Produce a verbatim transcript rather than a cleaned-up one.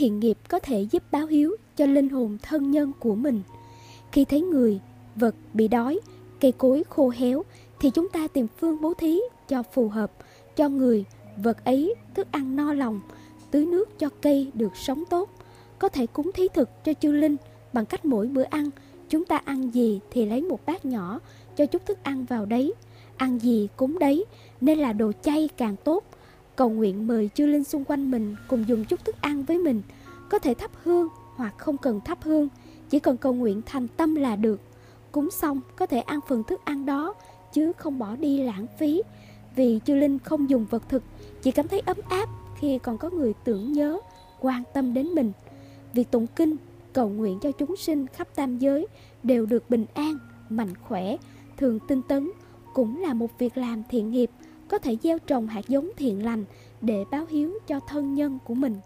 thiện nghiệp có thể giúp báo hiếu cho linh hồn thân nhân của mình. Khi thấy người, vật bị đói, cây cối khô héo thì chúng ta tìm phương bố thí cho phù hợp, cho người, vật ấy thức ăn no lòng, tưới nước cho cây được sống tốt. Có thể cúng thí thực cho chư linh bằng cách mỗi bữa ăn, chúng ta ăn gì thì lấy một bát nhỏ, cho chút thức ăn vào đấy, ăn gì cúng đấy, nên là đồ chay càng tốt. Cầu nguyện mời chư linh xung quanh mình cùng dùng chút thức ăn với mình, có thể thắp hương hoặc không cần thắp hương, chỉ cần cầu nguyện thành tâm là được. Cúng xong có thể ăn phần thức ăn đó, chứ không bỏ đi lãng phí, vì chư linh không dùng vật thực, chỉ cảm thấy ấm áp khi còn có người tưởng nhớ, quan tâm đến mình. Việc tụng kinh, cầu nguyện cho chúng sinh khắp tam giới đều được bình an, mạnh khỏe, thường tinh tấn, cũng là một việc làm thiện nghiệp, có thể gieo trồng hạt giống thiện lành để báo hiếu cho thân nhân của mình.